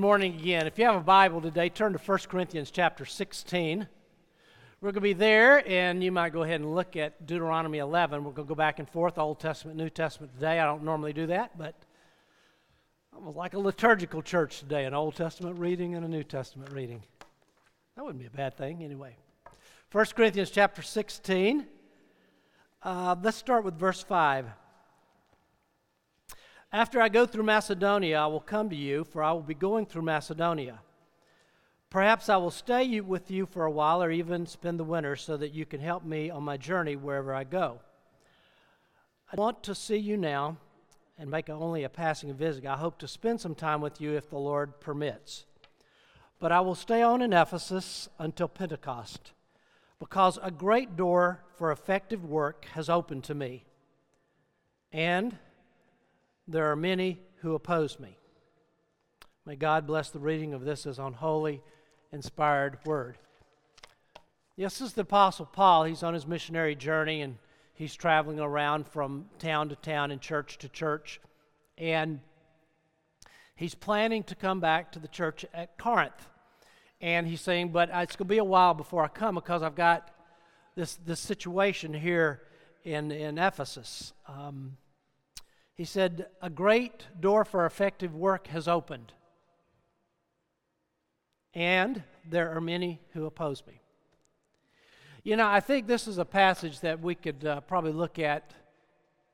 Morning again. If you have a Bible today, turn to 1 Corinthians chapter 16. We're going to be there, and you might go ahead and look at Deuteronomy 11. We're going to go back and forth, Old Testament, New Testament today. I don't normally do that, but almost like a liturgical church today, an Old Testament reading and a New Testament reading. That wouldn't be a bad thing anyway. 1 Corinthians chapter 16. Let's start with verse 5. After I go through Macedonia, I will come to you, for I will be going through Macedonia. Perhaps I will stay with you for a while or even spend the winter so that you can help me on my journey wherever I go. I want to see you now and make only a passing visit. I hope to spend some time with you if the Lord permits. But I will stay on in Ephesus until Pentecost, because a great door for effective work has opened to me. And there are many who oppose me. May God bless the reading of this as unholy, inspired word. This is the Apostle Paul. He's on his missionary journey, and he's traveling around from town to town and church to church. And he's planning to come back to the church at Corinth. And he's saying, but it's going to be a while before I come because I've got this situation here in Ephesus. He said, a great door for effective work has opened, and there are many who oppose me. You know, I think this is a passage that we could probably look at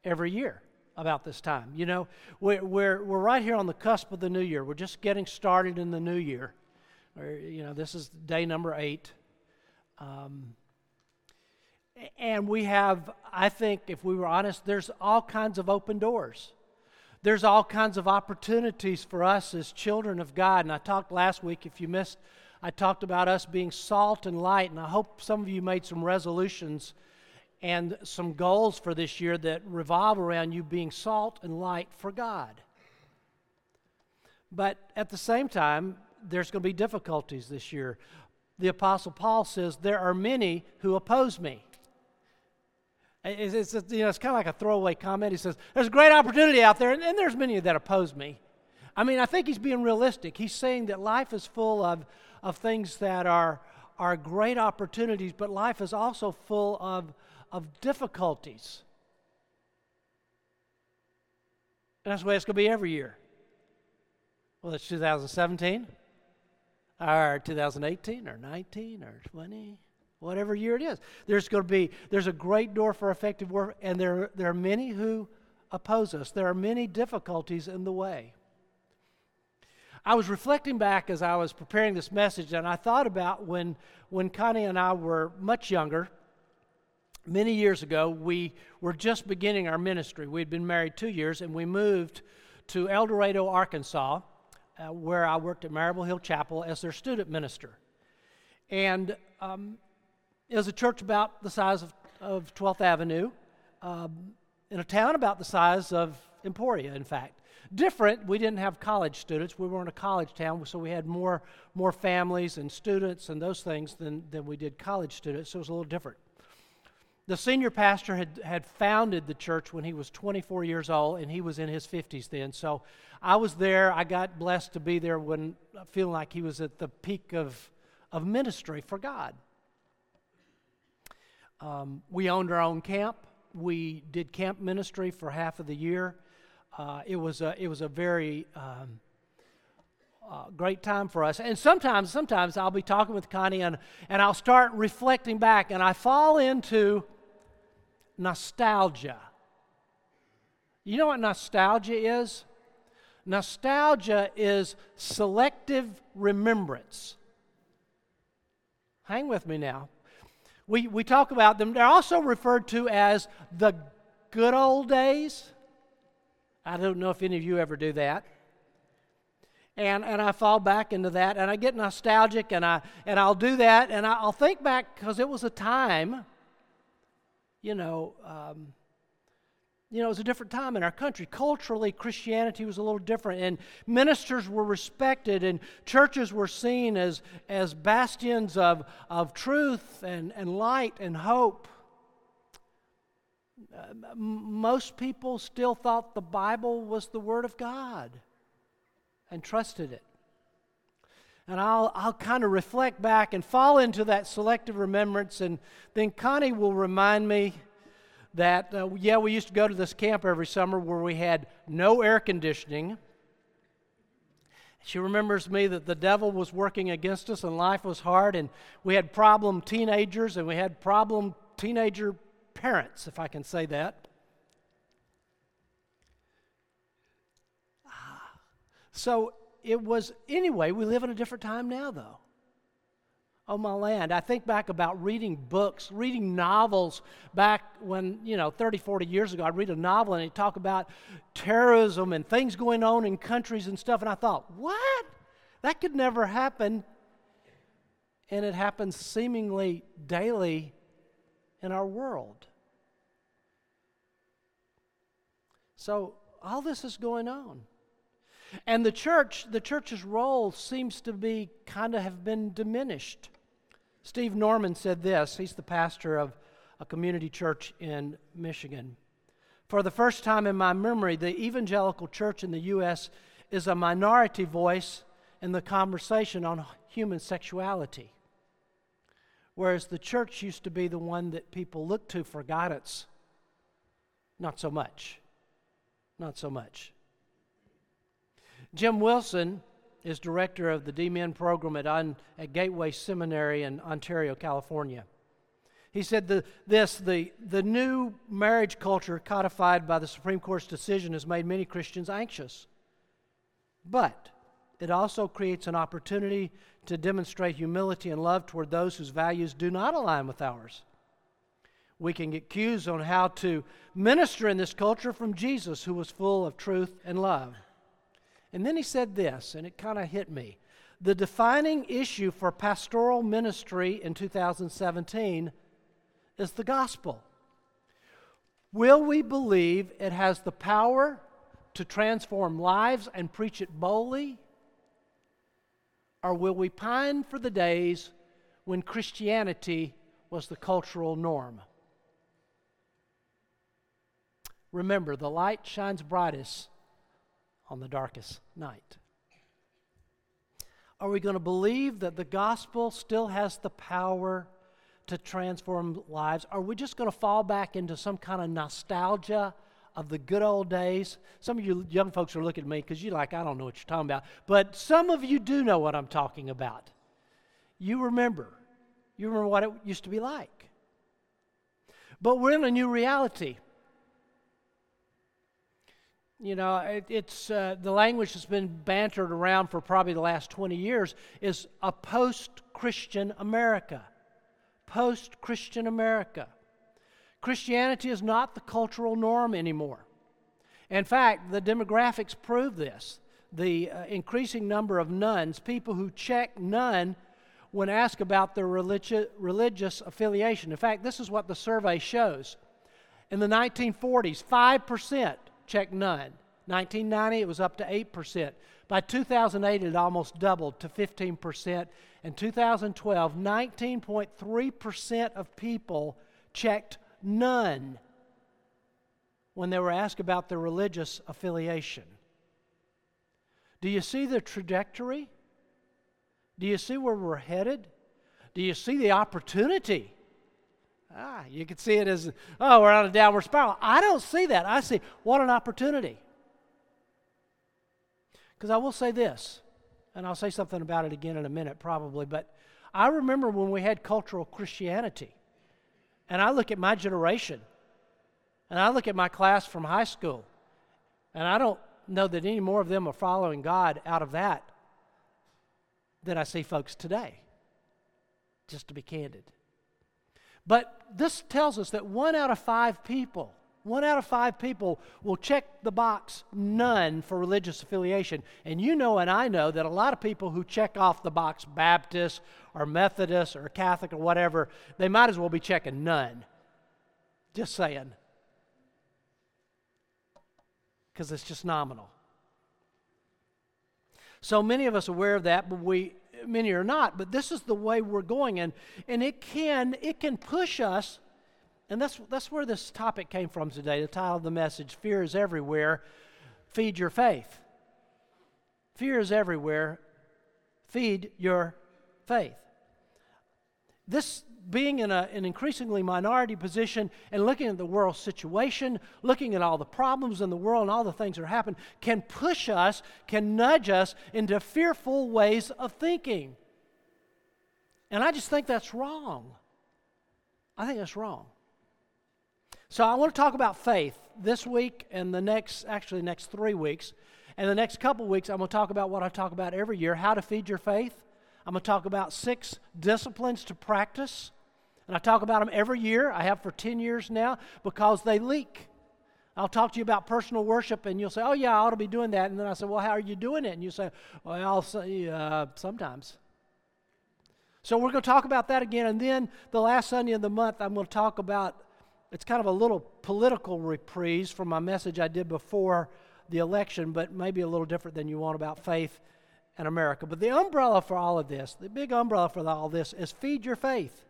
every year about this time. You know, we're right here on the cusp of the new year. We're just getting started in the new year. You know, this is day number 8. And we have, I think, if we were honest, there's all kinds of open doors. There's all kinds of opportunities for us as children of God. And I talked last week, if you missed, I talked about us being salt and light. And I hope some of you made some resolutions and some goals for this year that revolve around you being salt and light for God. But at the same time, there's going to be difficulties this year. The Apostle Paul says, there are many who oppose me. It's kind of like a throwaway comment. He says, there's a great opportunity out there, and there's many that oppose me. I mean, I think he's being realistic. He's saying that life is full of things that are great opportunities, but life is also full of difficulties. And that's the way it's going to be every year. Well, it's 2017, or 2018, or 19, or 20. Whatever year it is, there's a great door for effective work, and there are many who oppose us. There are many difficulties in the way. I was reflecting back as I was preparing this message, and I thought about when Connie and I were much younger, many years ago, we were just beginning our ministry. We'd been married 2 years, and we moved to El Dorado, Arkansas, where I worked at Marable Hill Chapel as their student minister. And it was a church about the size of 12th Avenue, in a town about the size of Emporia, in fact. Different, we didn't have college students. We weren't a college town, so we had more families and students and those things than we did college students, so it was a little different. The senior pastor had founded the church when he was 24 years old, and he was in his 50s then. So I was there. I got blessed to be there when feeling like he was at the peak of ministry for God. We owned our own camp. We did camp ministry for half of the year. It was a very great time for us. And sometimes I'll be talking with Connie and I'll start reflecting back, and I fall into nostalgia. You know what nostalgia is? Nostalgia is selective remembrance. Hang with me now. We talk about them. They're also referred to as the good old days. I don't know if any of you ever do that. And I fall back into that, and I get nostalgic, and I'll do that, and I'll think back because it was a time. It was a different time in our country. Culturally, Christianity was a little different, and ministers were respected, and churches were seen as bastions of truth and light and hope. Most people still thought the Bible was the Word of God and trusted it. and I'll kind of reflect back and fall into that selective remembrance, and then Connie will remind me that, yeah, we used to go to this camp every summer where we had no air conditioning. She remembers me that the devil was working against us and life was hard, and we had problem teenagers and we had problem teenager parents, if I can say that. So it was, anyway, we live in a different time now, though. Oh, my land. I think back about reading books, reading novels back when, 30, 40 years ago, I'd read a novel and it'd talk about terrorism and things going on in countries and stuff, and I thought, what? That could never happen. And it happens seemingly daily in our world. So all this is going on. And the church's role seems to be kind of have been diminished. Steve Norman said this. He's the pastor of a community church in Michigan. For the first time in my memory, the evangelical church in the U.S. is a minority voice in the conversation on human sexuality, whereas the church used to be the one that people looked to for guidance. Not so much. Not so much. Jim Wilson is director of the D-Men program at Gateway Seminary in Ontario, California. He said the new marriage culture codified by the Supreme Court's decision has made many Christians anxious, but it also creates an opportunity to demonstrate humility and love toward those whose values do not align with ours. We can get cues on how to minister in this culture from Jesus, who was full of truth and love. And then he said this, and it kind of hit me. The defining issue for pastoral ministry in 2017 is the gospel. Will we believe it has the power to transform lives and preach it boldly? Or will we pine for the days when Christianity was the cultural norm? Remember, the light shines brightest on the darkest night. Are we going to believe that the gospel still has the power to transform lives? Are we just going to fall back into some kind of nostalgia of the good old days? Some of you young folks are looking at me because you're like, I don't know what you're talking about. But some of you do know what I'm talking about. You remember what it used to be like. But we're in a new reality. It's the language that's been bantered around for probably the last 20 years is a post-Christian America. Post-Christian America. Christianity is not the cultural norm anymore. In fact, the demographics prove this. The increasing number of nuns, people who check nun when asked about their religious affiliation. In fact, this is what the survey shows. In the 1940s, 5%. Check none. 1990, it was up to 8%. By 2008, it almost doubled to 15%. In 2012, 19.3% of people checked none when they were asked about their religious affiliation. Do you see the trajectory? Do you see where we're headed? Do you see the opportunity? You could see it as, we're on a downward spiral. I don't see that. I see, what an opportunity. Because I will say this, and I'll say something about it again in a minute probably, but I remember when we had cultural Christianity, and I look at my generation, and I look at my class from high school, and I don't know that any more of them are following God out of that than I see folks today, just to be candid. But this tells us that 1 out of 5 people will check the box none for religious affiliation. And you know and I know that a lot of people who check off the box Baptist or Methodist or Catholic or whatever, they might as well be checking none. Just saying. Because it's just nominal. So many of us are aware of that, but many are not, but this is the way we're going, and it can push us, and that's where this topic came from today. The title of the message, Fear is Everywhere, Feed Your Faith. Fear is everywhere, feed your faith. This being in an increasingly minority position and looking at the world situation, looking at all the problems in the world and all the things that are happening, can push us, can nudge us into fearful ways of thinking. And I just think that's wrong. I think that's wrong. So I want to talk about faith this week and the next 3 weeks. And the next couple weeks, I'm going to talk about what I talk about every year, how to feed your faith. I'm going to talk about 6 disciplines to practice. And I talk about them every year. I have for 10 years now because they leak. I'll talk to you about personal worship, and you'll say, oh, yeah, I ought to be doing that. And then I say, well, how are you doing it? And you say, well, sometimes. So we're going to talk about that again. And then the last Sunday of the month, I'm going to talk about, it's kind of a little political reprise from my message I did before the election, but maybe a little different than you want, about faith and America. But the umbrella for all of this, the big umbrella for all this, is feed your faith.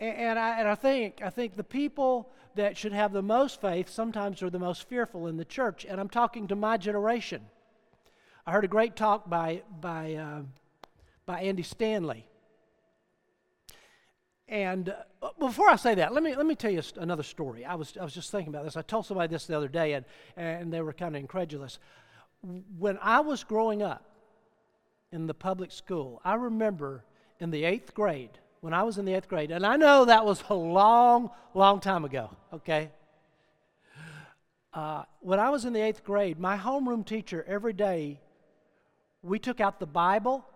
And I think the people that should have the most faith sometimes are the most fearful in the church. And I'm talking to my generation. I heard a great talk by Andy Stanley. And before I say that, let me tell you another story. I was just thinking about this. I told somebody this the other day, and they were kind of incredulous. When I was growing up in the public school, I remember in the 8th grade, when I was in the 8th grade, and I know that was a long, long time ago, okay? When I was in the 8th grade, my homeroom teacher, every day, we took out the Bible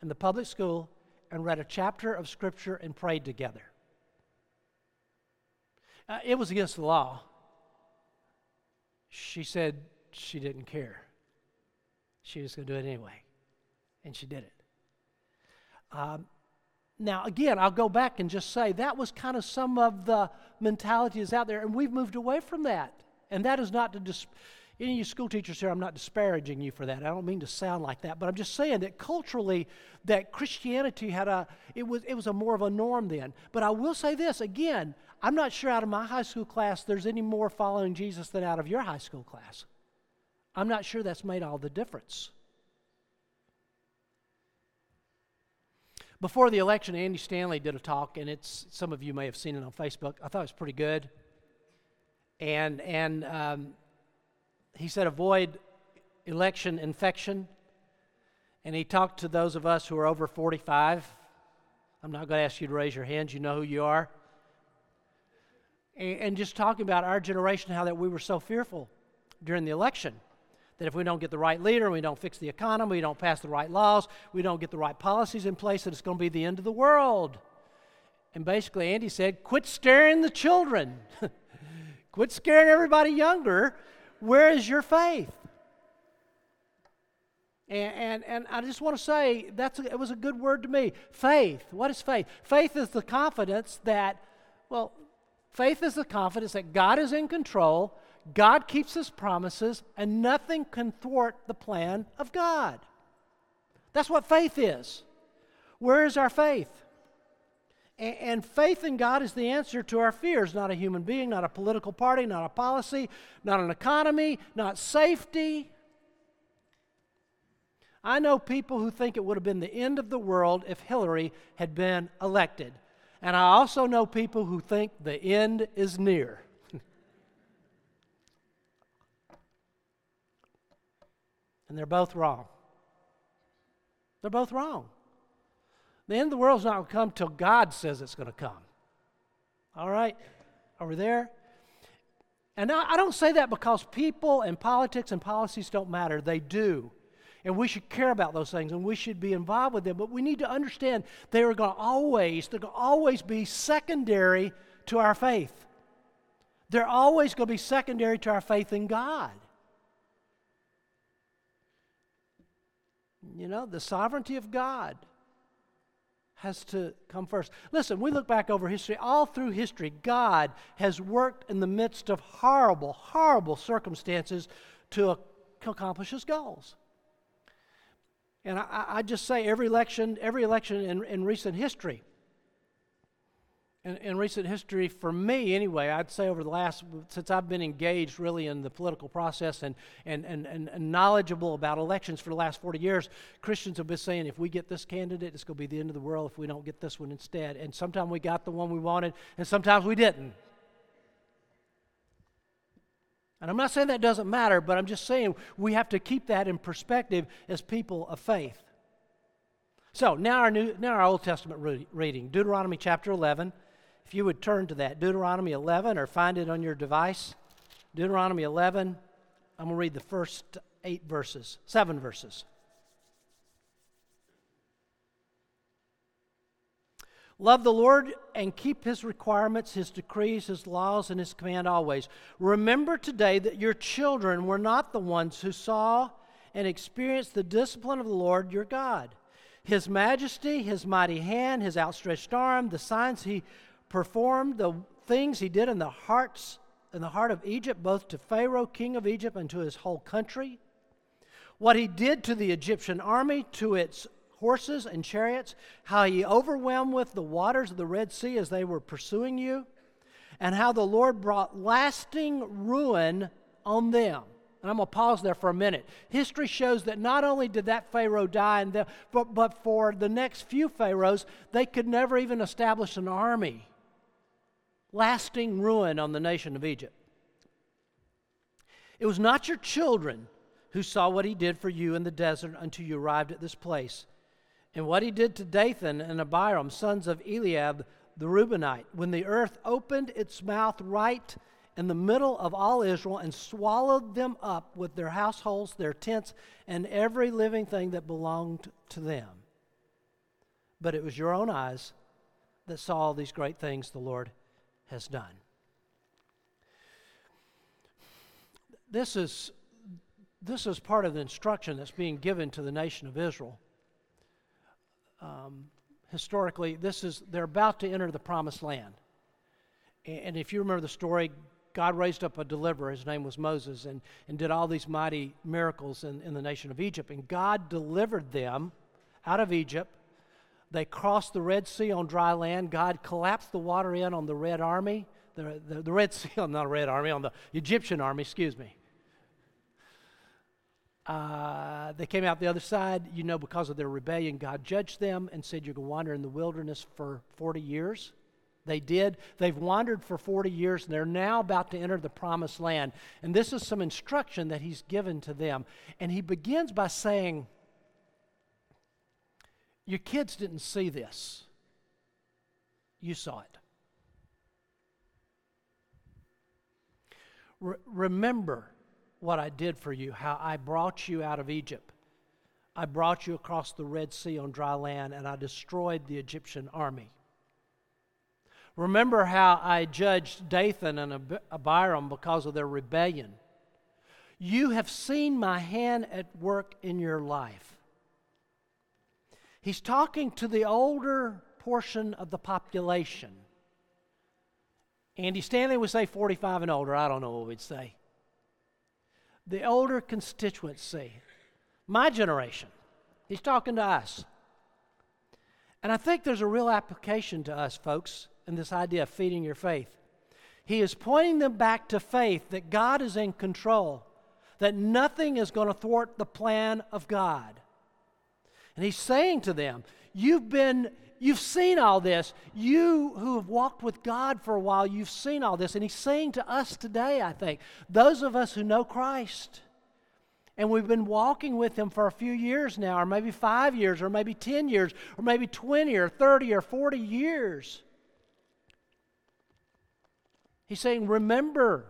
in the public school and read a chapter of Scripture and prayed together. It was against the law. She said she didn't care. She was going to do it anyway. And she did it. Now, again, I'll go back and just say that was kind of some of the mentalities out there, and we've moved away from that. And that is not to any of you school teachers here, I'm not disparaging you for that. I don't mean to sound like that, but I'm just saying that culturally, that Christianity it was a more of a norm then. But I will say this, again, I'm not sure out of my high school class there's any more following Jesus than out of your high school class. I'm not sure that's made all the difference. Before the election, Andy Stanley did a talk, and some of you may have seen it on Facebook. I thought it was pretty good. And he said, avoid election infection. And he talked to those of us who are over 45. I'm not going to ask you to raise your hands. You know who you are. And just talking about our generation, how that we were so fearful during the election, that if we don't get the right leader, we don't fix the economy, we don't pass the right laws, we don't get the right policies in place, that it's going to be the end of the world. And basically, Andy said, quit scaring the children. Quit scaring everybody younger. Where is your faith? And I just want to say, it was a good word to me. Faith. What is faith? Faith is the confidence that God is in control, God keeps His promises, and nothing can thwart the plan of God. That's what faith is. Where is our faith? And faith in God is the answer to our fears, not a human being, not a political party, not a policy, not an economy, not safety. I know people who think it would have been the end of the world if Hillary had been elected. And I also know people who think the end is near. And they're both wrong. They're both wrong. The end of the world's not going to come till God says it's going to come. All right? Are we there? And I don't say that because people and politics and policies don't matter. They do. And we should care about those things, and we should be involved with them. But we need to understand they're going to always be secondary to our faith. They're always going to be secondary to our faith in God. You know, the sovereignty of God has to come first. Listen, we look back over history. All through history, God has worked in the midst of horrible, horrible circumstances to accomplish His goals. And I just say every election in recent history, in recent history, for me anyway, I'd say over the last, since I've been engaged really in the political process and knowledgeable about elections for the last 40 years, Christians have been saying, if we get this candidate, it's going to be the end of the world if we don't get this one instead. And sometimes we got the one we wanted, and sometimes we didn't. And I'm not saying that doesn't matter, but I'm just saying we have to keep that in perspective as people of faith. So now our Old Testament reading, Deuteronomy chapter 11. If you would turn to that, Deuteronomy 11, or find it on your device. Deuteronomy 11, I'm going to read the first 7 verses. Love the Lord and keep His requirements, His decrees, His laws, and His command always. Remember today that your children were not the ones who saw and experienced the discipline of the Lord your God. His majesty, His mighty hand, His outstretched arm, the signs He performed, the things He did in the heart of Egypt, both to Pharaoh, king of Egypt, and to his whole country. What He did to the Egyptian army, to its horses and chariots, how He overwhelmed with the waters of the Red Sea as they were pursuing you, and how the Lord brought lasting ruin on them. And I'm going to pause there for a minute. History shows that not only did that Pharaoh die, but for the next few Pharaohs, they could never even establish an army. Lasting ruin on the nation of Egypt. It was not your children who saw what He did for you in the desert until you arrived at this place, and what He did to Dathan and Abiram, sons of Eliab the Reubenite, when the earth opened its mouth right in the middle of all Israel and swallowed them up with their households, their tents, and every living thing that belonged to them. But it was your own eyes that saw all these great things the Lord has done. This is part of the instruction that's being given to the nation of Israel. Historically, they're about to enter the promised land. And if you remember the story, God raised up a deliverer, his name was Moses, and did all these mighty miracles in the nation of Egypt. And God delivered them out of Egypt. They crossed the Red Sea on dry land. God collapsed the water in on the Red Army, the Red Sea, not Red Army, on the Egyptian army, excuse me. They came out the other side, because of their rebellion. God judged them and said, you're going to wander in the wilderness for 40 years. They did. They've wandered for 40 years, and they're now about to enter the promised land. And this is some instruction that He's given to them. And He begins by saying, your kids didn't see this. You saw it. Remember what I did for you, how I brought you out of Egypt. I brought you across the Red Sea on dry land, and I destroyed the Egyptian army. Remember how I judged Dathan and Abiram because of their rebellion. You have seen my hand at work in your life. He's talking to the older portion of the population. Andy Stanley would say 45 and older. I don't know what we'd say. The older constituency, my generation. He's talking to us. And I think there's a real application to us, folks, in this idea of feeding your faith. He is pointing them back to faith that God is in control, that nothing is going to thwart the plan of God. And He's saying to them, you've seen all this. You who have walked with God for a while, you've seen all this. And He's saying to us today, I think, those of us who know Christ, and we've been walking with Him for a few years now, or maybe 5 years, or maybe 10 years, or maybe 20 or 30 or 40 years. He's saying, remember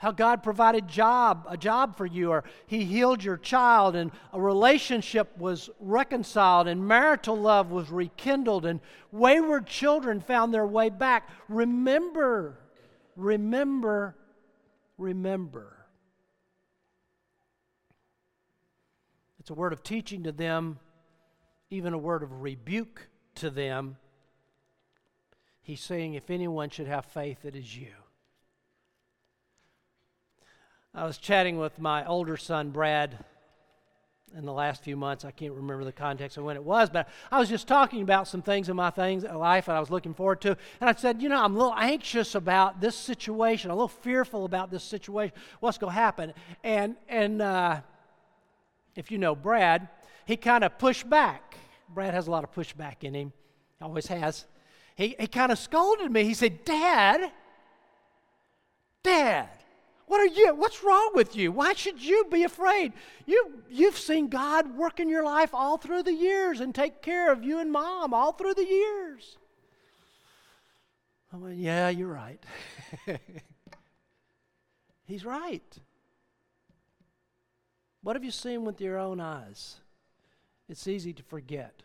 how God provided a job for you, or He healed your child, and a relationship was reconciled, and marital love was rekindled, and wayward children found their way back. Remember. It's a word of teaching to them, even a word of rebuke to them. He's saying, if anyone should have faith, it is you. I was chatting with my older son, Brad, in the last few months. I can't remember the context of when it was, but I was just talking about some things in my life that I was looking forward to, and I said, you know, I'm a little anxious about this situation, a little fearful about this situation, what's going to happen, and if you know Brad, he kind of pushed back. Brad has a lot of pushback in him, always has. He kind of scolded me. He said, Dad, what's wrong with you? Why should you be afraid? You've seen God work in your life all through the years and take care of you and Mom all through the years. I went, yeah, you're right. He's right. What have you seen with your own eyes? It's easy to forget.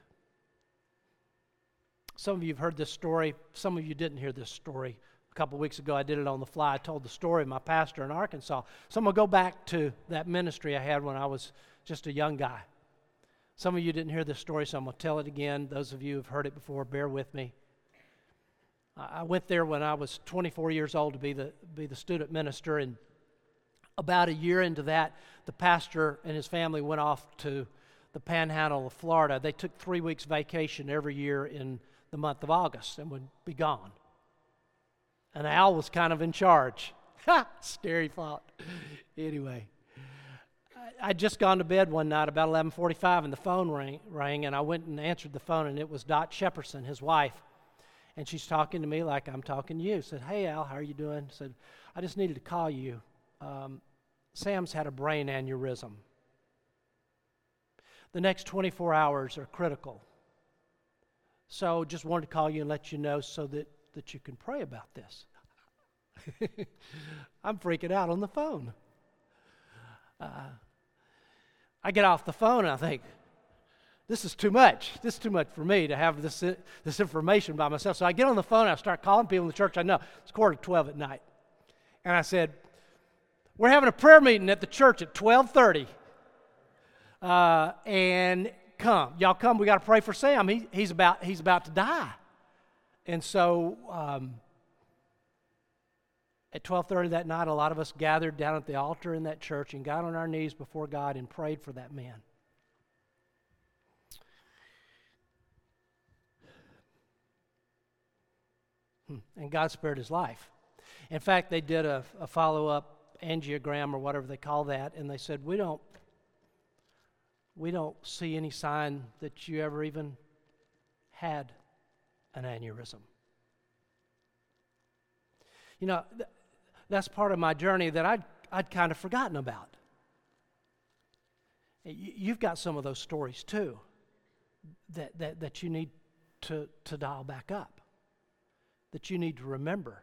Some of you have heard this story. Some of you didn't hear this story. A couple weeks ago, I did it on the fly. I told the story of my pastor in Arkansas. So I'm going to go back to that ministry I had when I was just a young guy. Some of you didn't hear this story, so I'm going to tell it again. Those of you who have heard it before, bear with me. I went there when I was 24 years old to be the student minister, and about a year into that, the pastor and his family went off to the Panhandle of Florida. They took 3 weeks vacation every year in the month of August and would be gone. And Al was kind of in charge. Ha! Scary thought. Anyway, I'd just gone to bed one night about 11:45, and the phone rang, and I went and answered the phone, and it was Dot Shepperson, his wife. And she's talking to me like I'm talking to you. I said, hey, Al, how are you doing? I said, I just needed to call you. Sam's had a brain aneurysm. The next 24 hours are critical. So just wanted to call you and let you know so that you can pray about this. I'm freaking out on the phone. I get off the phone and I think, this is too much. This is too much for me to have this information by myself. So I get on the phone and I start calling people in the church I know. It's 11:45 at night. And I said, we're having a prayer meeting at the church at 12:30. And come. Y'all come. We got to pray for Sam. He's about to die. And so at 12:30 that night, a lot of us gathered down at the altar in that church and got on our knees before God and prayed for that man. And God spared his life. In fact, they did a follow-up angiogram or whatever they call that, and they said, we don't see any sign that you ever even had an aneurysm. You know, that's part of my journey that I'd kind of forgotten about. You've got some of those stories too that you need to dial back up, that you need to remember.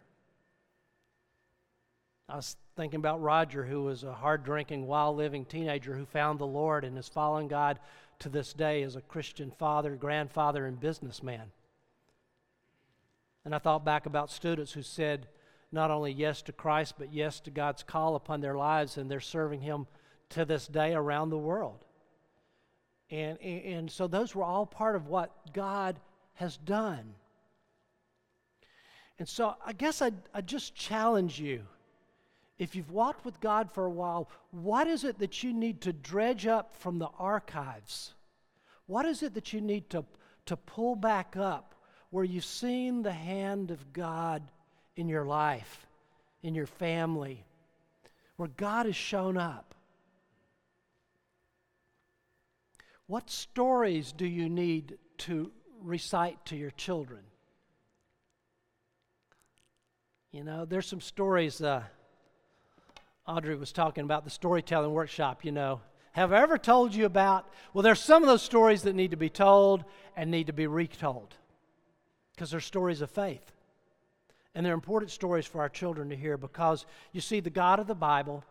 I was thinking about Roger, who was a hard-drinking, wild-living teenager who found the Lord and is following God to this day as a Christian father, grandfather, and businessman. And I thought back about students who said not only yes to Christ, but yes to God's call upon their lives, and they're serving Him to this day around the world. And so those were all part of what God has done. And so I guess I just challenge you. If you've walked with God for a while, what is it that you need to dredge up from the archives? What is it that you need to pull back up where you've seen the hand of God in your life, in your family, where God has shown up? What stories do you need to recite to your children? You know, there's some stories. Audrey was talking about the storytelling workshop, you know. Have I ever told you about? Well, there's some of those stories that need to be told and need to be retold because they're stories of faith. And they're important stories for our children to hear because, you see, the God of the Bible,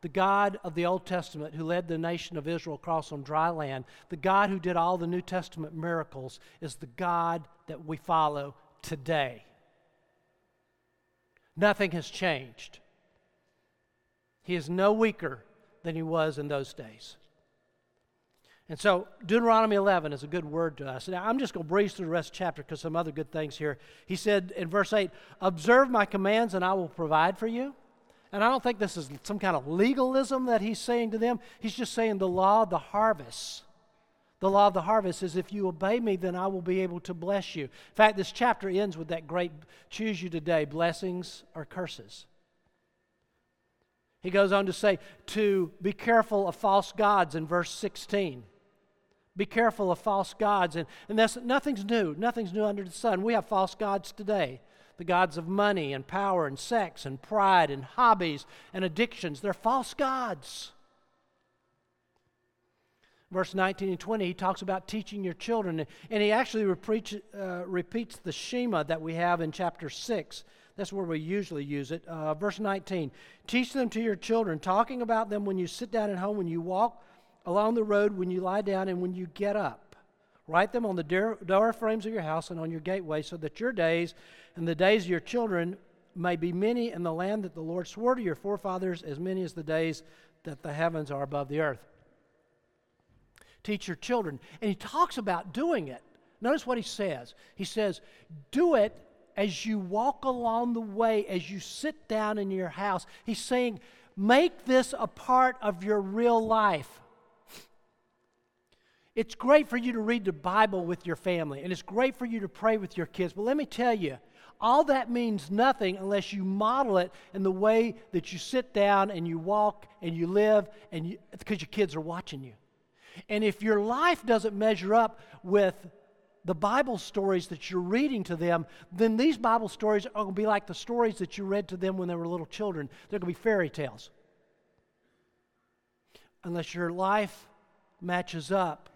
the God of the Old Testament who led the nation of Israel across on dry land, the God who did all the New Testament miracles is the God that we follow today. Nothing has changed. He is no weaker than he was in those days. And so Deuteronomy 11 is a good word to us. Now, I'm just going to breeze through the rest of the chapter because some other good things here. He said in verse 8, observe my commands and I will provide for you. And I don't think this is some kind of legalism that he's saying to them. He's just saying the law of the harvest. The law of the harvest is, if you obey me, then I will be able to bless you. In fact, this chapter ends with that great choose you today, blessings or curses. He goes on to say to be careful of false gods in verse 16. Be careful of false gods. And that's, nothing's new. Nothing's new under the sun. We have false gods today. The gods of money and power and sex and pride and hobbies and addictions. They're false gods. Verse 19 and 20, he talks about teaching your children. And he actually repeats the Shema that we have in chapter 6. That's where we usually use it. Verse 19, teach them to your children, talking about them when you sit down at home, when you walk along the road, when you lie down, and when you get up. Write them on the door frames of your house and on your gateway, so that your days and the days of your children may be many in the land that the Lord swore to your forefathers, as many as the days that the heavens are above the earth. Teach your children. And he talks about doing it. Notice what he says. He says, do it as you walk along the way, as you sit down in your house. He's saying, make this a part of your real life. It's great for you to read the Bible with your family, and it's great for you to pray with your kids. But let me tell you, all that means nothing unless you model it in the way that you sit down and you walk and you live, and because your kids are watching you. And if your life doesn't measure up with the Bible stories that you're reading to them, then these Bible stories are going to be like the stories that you read to them when they were little children. They're going to be fairy tales. Unless your life matches up,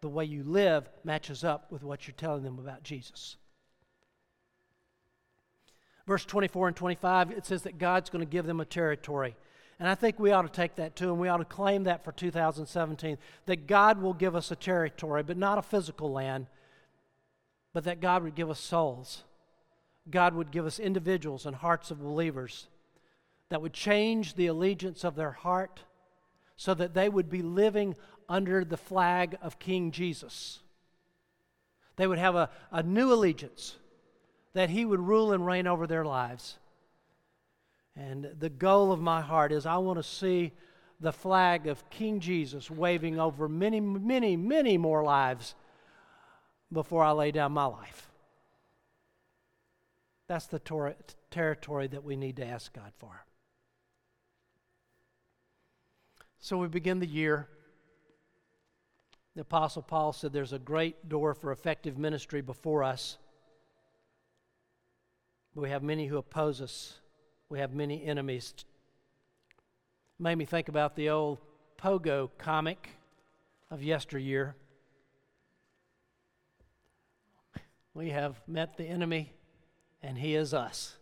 the way you live matches up with what you're telling them about Jesus. Verse 24 and 25, it says that God's going to give them a territory. And I think we ought to take that too, and we ought to claim that for 2017, that God will give us a territory, but not a physical land, but that God would give us souls. God would give us individuals and hearts of believers that would change the allegiance of their heart so that they would be living under the flag of King Jesus. They would have a new allegiance, that he would rule and reign over their lives. And the goal of my heart is I want to see the flag of King Jesus waving over many, many, many more lives before I lay down my life. That's the territory that we need to ask God for. So we begin the year. The Apostle Paul said there's a great door for effective ministry before us. We have many who oppose us. We have many enemies. Made me think about the old Pogo comic of yesteryear. We have met the enemy, and he is us.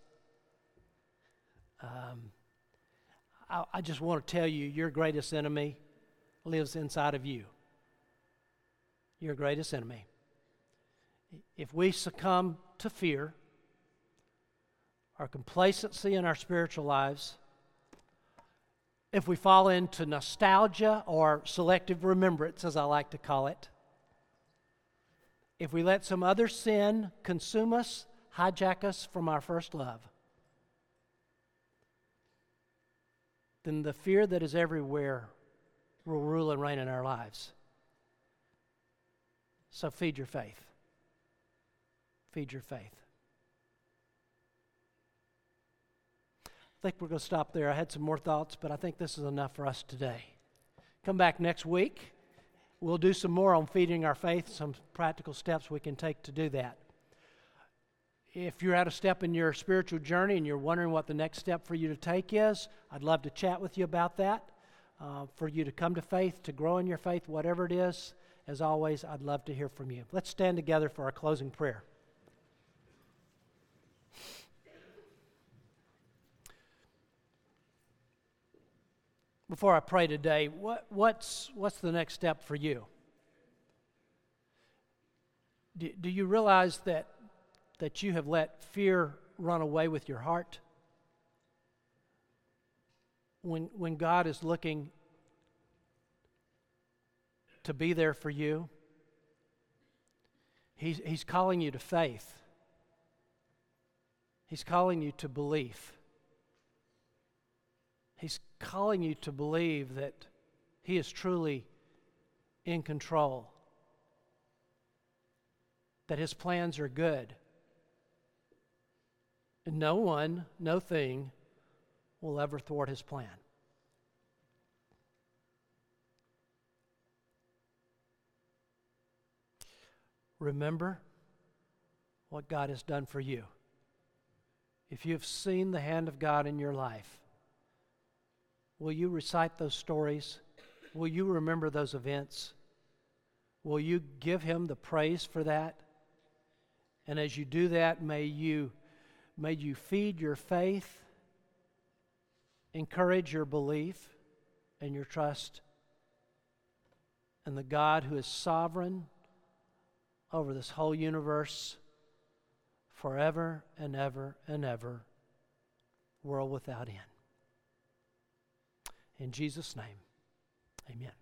I just want to tell you, your greatest enemy lives inside of you. Your greatest enemy. If we succumb to fear, our complacency in our spiritual lives, if we fall into nostalgia or selective remembrance, as I like to call it, if we let some other sin consume us, hijack us from our first love, then the fear that is everywhere will rule and reign in our lives. So feed your faith. Feed your faith. I think we're going to stop there. I had some more thoughts, but I think this is enough for us today. Come back next week. We'll do some more on feeding our faith, some practical steps we can take to do that. If you're at a step in your spiritual journey and you're wondering what the next step for you to take is, I'd love to chat with you about that, for you to come to faith, to grow in your faith, whatever it is. As always, I'd love to hear from you. Let's stand together for our closing prayer. Before I pray today, what's the next step for you? Do you realize that you have let fear run away with your heart? When God is looking to be there for you, He's calling you to faith. He's calling you to belief. He's calling you to believe that He is truly in control, that His plans are good. And no one, no thing will ever thwart His plan. Remember what God has done for you. If you've seen the hand of God in your life, will you recite those stories? Will you remember those events? Will you give Him the praise for that? And as you do that, may you feed your faith, encourage your belief and your trust in the God who is sovereign over this whole universe forever and ever and ever, world without end. In Jesus' name, amen.